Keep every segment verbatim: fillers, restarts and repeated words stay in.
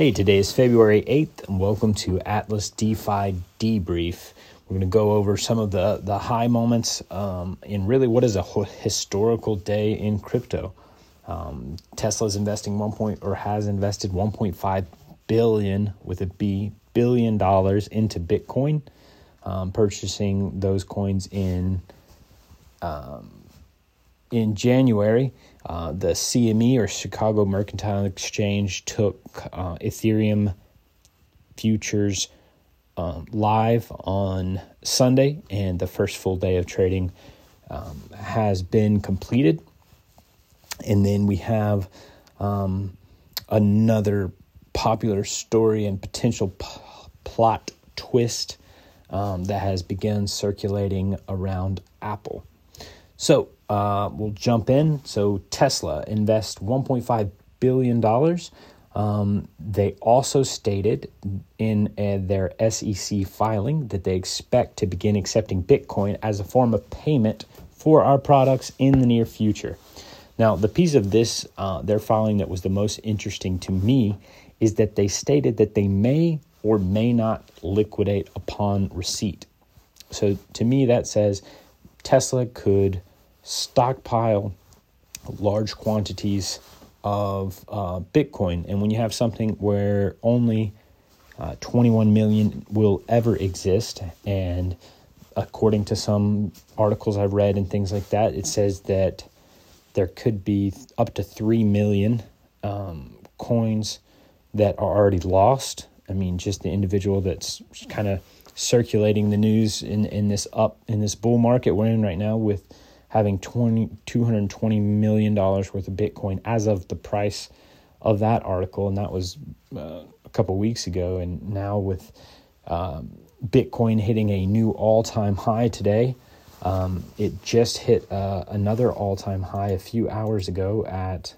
Hey, today is February eighth, and welcome to Atlas DeFi Debrief. We're going to go over some of the, the high moments um, in really what is a historical day in crypto. Um, Tesla's investing one point or has invested one point five billion with a B billion dollars into Bitcoin, um, purchasing those coins in um, in January. Uh, the C M E, or Chicago Mercantile Exchange, took uh, Ethereum futures um, live on Sunday, and the first full day of trading um, has been completed. And then we have um, another popular story and potential p- plot twist um, that has begun circulating around Apple. So uh, we'll jump in. So Tesla invests one point five billion dollars. Um, they also stated in uh, their S E C filing that they expect to begin accepting Bitcoin as a form of payment for our products in the near future. Now, the piece of this, uh, their filing that was the most interesting to me is that they stated that they may or may not liquidate upon receipt. So to me, that says Tesla could stockpile large quantities of uh, Bitcoin. And when you have something where only uh, twenty-one million will ever exist, and according to some articles I've read and things like that, it says that there could be up to three million um, coins that are already lost. I mean, just the individual that's kind of circulating the news in, in this up in this bull market we're in right now, with having two hundred twenty million dollars worth of Bitcoin as of the price of that article, and that was uh, a couple weeks ago. And now with um, Bitcoin hitting a new all-time high today, um, it just hit uh, another all-time high a few hours ago at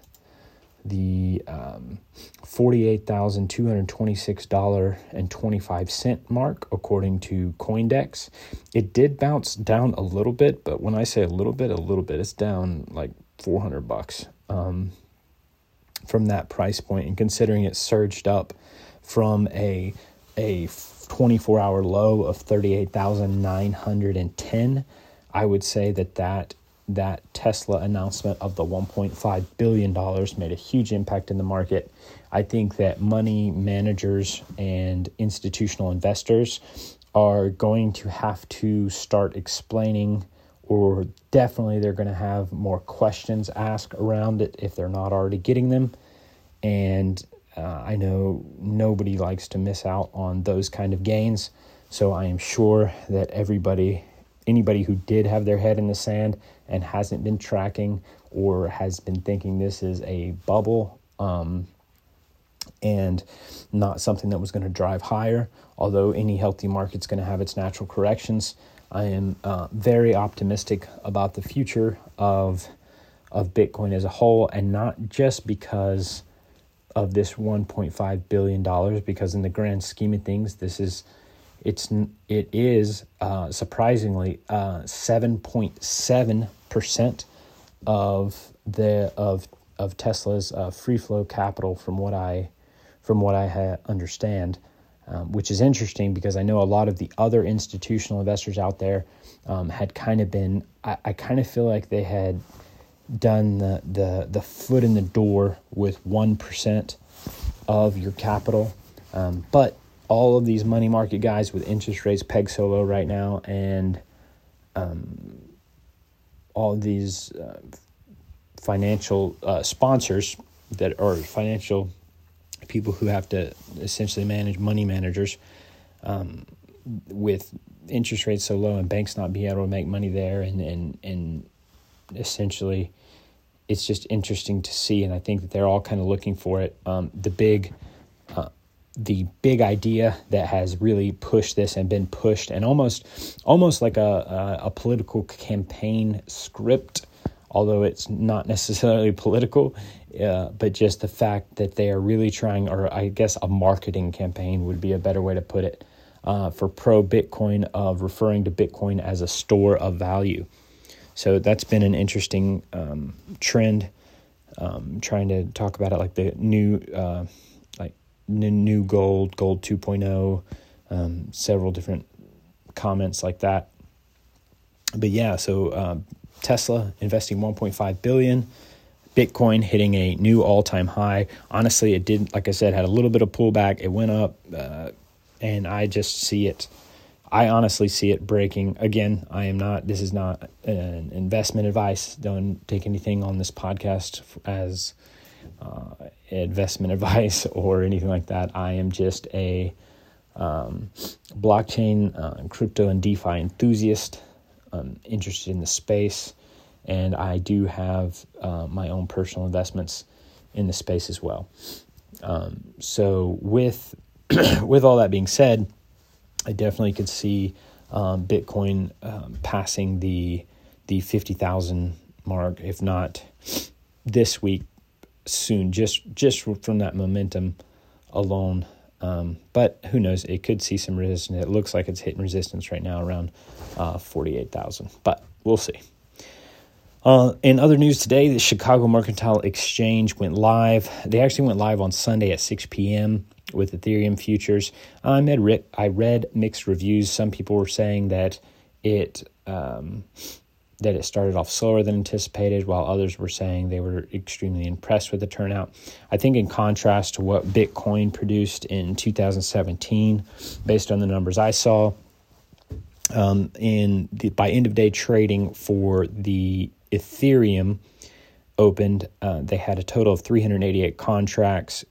the um, forty-eight thousand two hundred twenty-six dollars and twenty-five cents mark, according to Coindex. It did bounce down a little bit, but when I say a little bit, a little bit, it's down like four hundred bucks um, from that price point. And considering it surged up from a a twenty-four hour low of thirty-eight thousand nine hundred ten, I would say that that that Tesla announcement of the one point five billion dollars made a huge impact in the market. I think that money managers and institutional investors are going to have to start explaining, or definitely they're going to have more questions asked around it if they're not already getting them. And uh, I know nobody likes to miss out on those kind of gains. So I am sure that everybody Anybody who did have their head in the sand and hasn't been tracking or has been thinking this is a bubble um, and not something that was going to drive higher, although any healthy market's going to have its natural corrections, I am uh, very optimistic about the future of of Bitcoin as a whole, and not just because of this one point five billion dollars, because in the grand scheme of things, this is It's it is uh, surprisingly seven point seven percent of the of of Tesla's uh, free flow capital, from what I from what I ha- understand, um, which is interesting because I know a lot of the other institutional investors out there um, had kind of been. I, I kind of feel like they had done the the the foot in the door with one percent of your capital, um, but. All of these money market guys with interest rates pegged so low right now, and um, all these uh, financial uh, sponsors that are financial people who have to essentially manage money managers um, with interest rates so low and banks not being able to make money there, and, and, and essentially it's just interesting to see, and I think that they're all kind of looking for it. Um, the big... Uh, The big idea that has really pushed this and been pushed, and almost, almost like a, a a political campaign script, although it's not necessarily political, uh, but just the fact that they are really trying, or I guess a marketing campaign would be a better way to put it, uh, for pro Bitcoin, of referring to Bitcoin as a store of value. So that's been an interesting um, trend. Um, trying to talk about it like the new. Uh, new gold, gold two point oh, um, several different comments like that. But yeah, so uh, Tesla investing one point five billion dollars, Bitcoin hitting a new all-time high. Honestly, it did, like I said, had a little bit of pullback. It went up, uh, and I just see it. I honestly see it breaking. Again, I am not, this is not an investment advice. Don't take anything on this podcast as uh, investment advice or anything like that. I am just a um, blockchain, uh, crypto, and DeFi enthusiast. I'm interested in the space, and I do have uh, my own personal investments in the space as well. Um, so with with all that being said, I definitely could see um, Bitcoin um, passing the the fifty thousand mark, if not this week, soon. Just just from that momentum alone. Um, but who knows? It could see some resistance. It looks like it's hitting resistance right now around uh, forty-eight thousand. But we'll see. Uh, in other news today, the Chicago Mercantile Exchange went live. They actually went live on Sunday at six p.m. with Ethereum futures. Um, I read mixed reviews. Some people were saying that it um, that it started off slower than anticipated, while others were saying they were extremely impressed with the turnout. I think in contrast to what Bitcoin produced in two thousand seventeen, based on the numbers I saw, um, in the, by end of day trading for the Ethereum opened, uh, they had a total of three hundred eighty-eight contracts.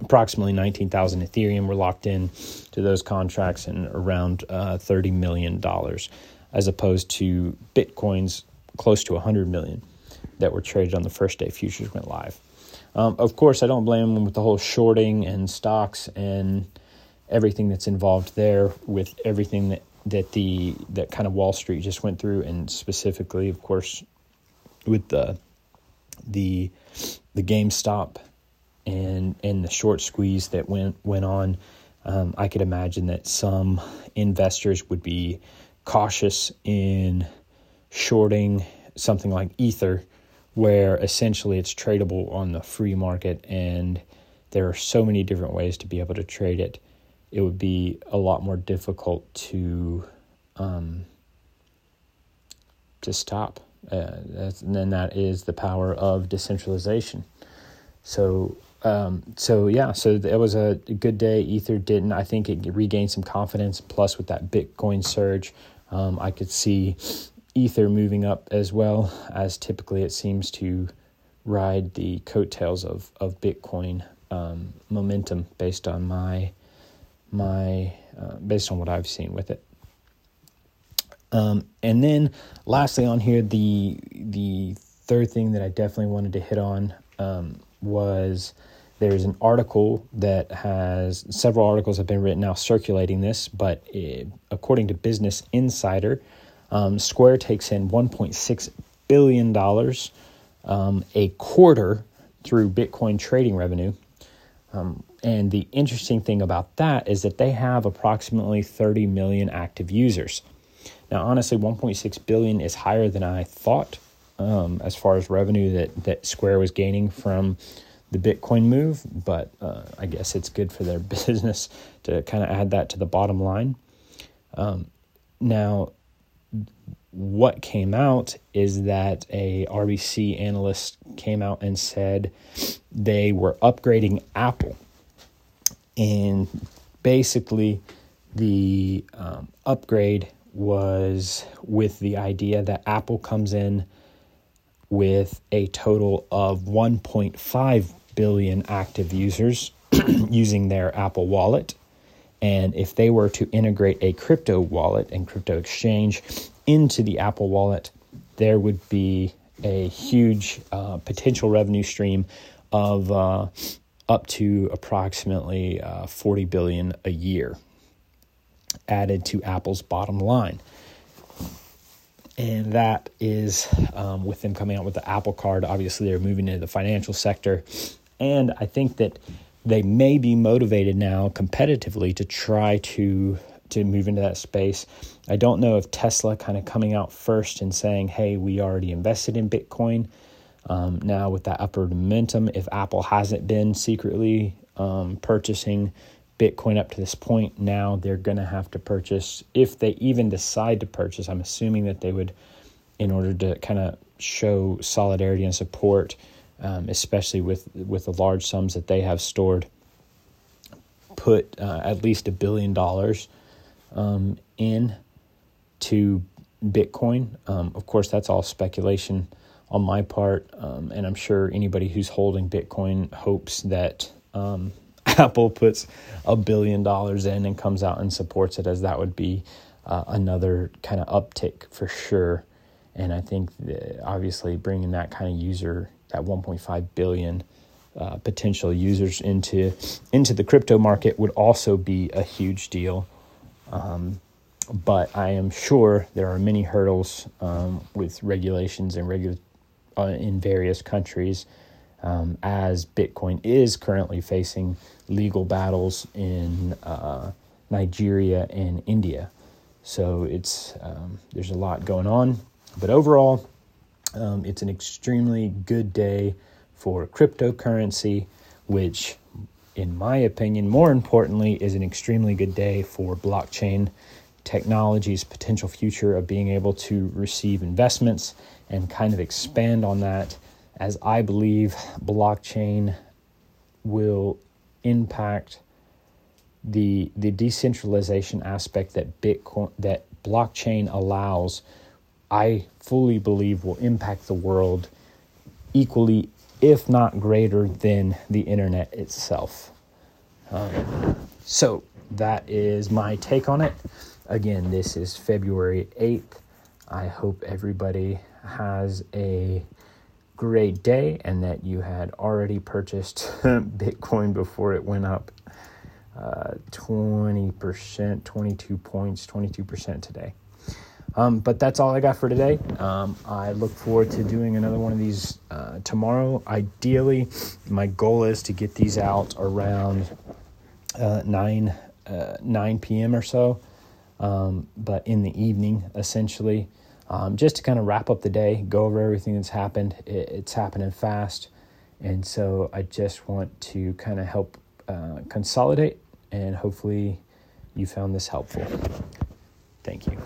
Approximately nineteen thousand Ethereum were locked in to those contracts and around uh, thirty million dollars, as opposed to Bitcoin's close to one hundred million dollars that were traded on the first day futures went live. Um, of course, I don't blame them with the whole shorting and stocks and everything that's involved there, with everything that that the that kind of Wall Street just went through, and specifically, of course, with the the the GameStop and and the short squeeze that went went on. Um, I could imagine that some investors would be cautious in shorting something like Ether, where essentially it's tradable on the free market, and there are so many different ways to be able to trade it. It would be a lot more difficult to um, to stop. Uh, that's, and then that is the power of decentralization. So, um, so yeah, so it was a good day. Ether didn't. I think it regained some confidence. Plus, with that Bitcoin surge, um, I could see Ether moving up as well, as typically it seems to ride the coattails of, of Bitcoin um, momentum based on my... my uh, based on what I've seen with it. Um, and then lastly on here, the the third thing that I definitely wanted to hit on um, was there's an article that has, several articles have been written now circulating this, but it, according to Business Insider, um, Square takes in one point six billion dollars um, a quarter through Bitcoin trading revenue. Um, And the interesting thing about that is that they have approximately thirty million active users. Now, honestly, one point six billion is higher than I thought um, as far as revenue that, that Square was gaining from the Bitcoin move. But uh, I guess it's good for their business to kind of add that to the bottom line. Um, now, what came out is that a R B C analyst came out and said they were upgrading Apple. And basically, the um, upgrade was with the idea that Apple comes in with a total of one point five billion active users using their Apple Wallet. And if they were to integrate a crypto wallet and crypto exchange into the Apple Wallet, there would be a huge uh, potential revenue stream of... Uh, up to approximately uh, forty billion dollars a year added to Apple's bottom line. And that is um, with them coming out with the Apple card. Obviously, they're moving into the financial sector. And I think that they may be motivated now competitively to try to, to move into that space. I don't know if Tesla kind of coming out first and saying, hey, we already invested in Bitcoin. Um, now with that upward momentum, if Apple hasn't been secretly um, purchasing Bitcoin up to this point. Now they're going to have to purchase, if they even decide to purchase, I'm assuming that they would, in order to kind of show solidarity and support, um, especially with, with the large sums that they have stored, put uh, at least a billion dollars um, in to Bitcoin. Um, of course, that's all speculation on my part, um, and I'm sure anybody who's holding Bitcoin hopes that um, Apple puts a billion dollars in and comes out and supports it, as that would be uh, another kind of uptick for sure. And I think that obviously bringing that kind of user, that one point five billion uh, potential users into into the crypto market would also be a huge deal. Um, but I am sure there are many hurdles um, with regulations and regu- uh, in various countries, um, as Bitcoin is currently facing legal battles in uh, Nigeria and India. So it's um, there's a lot going on. But overall, um, it's an extremely good day for cryptocurrency, which, in my opinion, more importantly, is an extremely good day for blockchain technology's potential future of being able to receive investments and kind of expand on that, as I believe blockchain will impact the the decentralization aspect that Bitcoin, that blockchain allows. I fully believe will impact the world equally, if not greater, than the internet itself. Um, so that is my take on it. Again, this is February eighth. I hope everybody has a great day and that you had already purchased Bitcoin before it went up uh, twenty percent, twenty-two points, twenty-two percent today. Um, but that's all I got for today. Um, I look forward to doing another one of these uh, tomorrow. Ideally, my goal is to get these out around uh, nine p.m. or so, um, but in the evening, essentially, um, just to kind of wrap up the day, go over everything that's happened. It, it's happening fast, and so I just want to kind of help uh, consolidate, and hopefully you found this helpful. Thank you.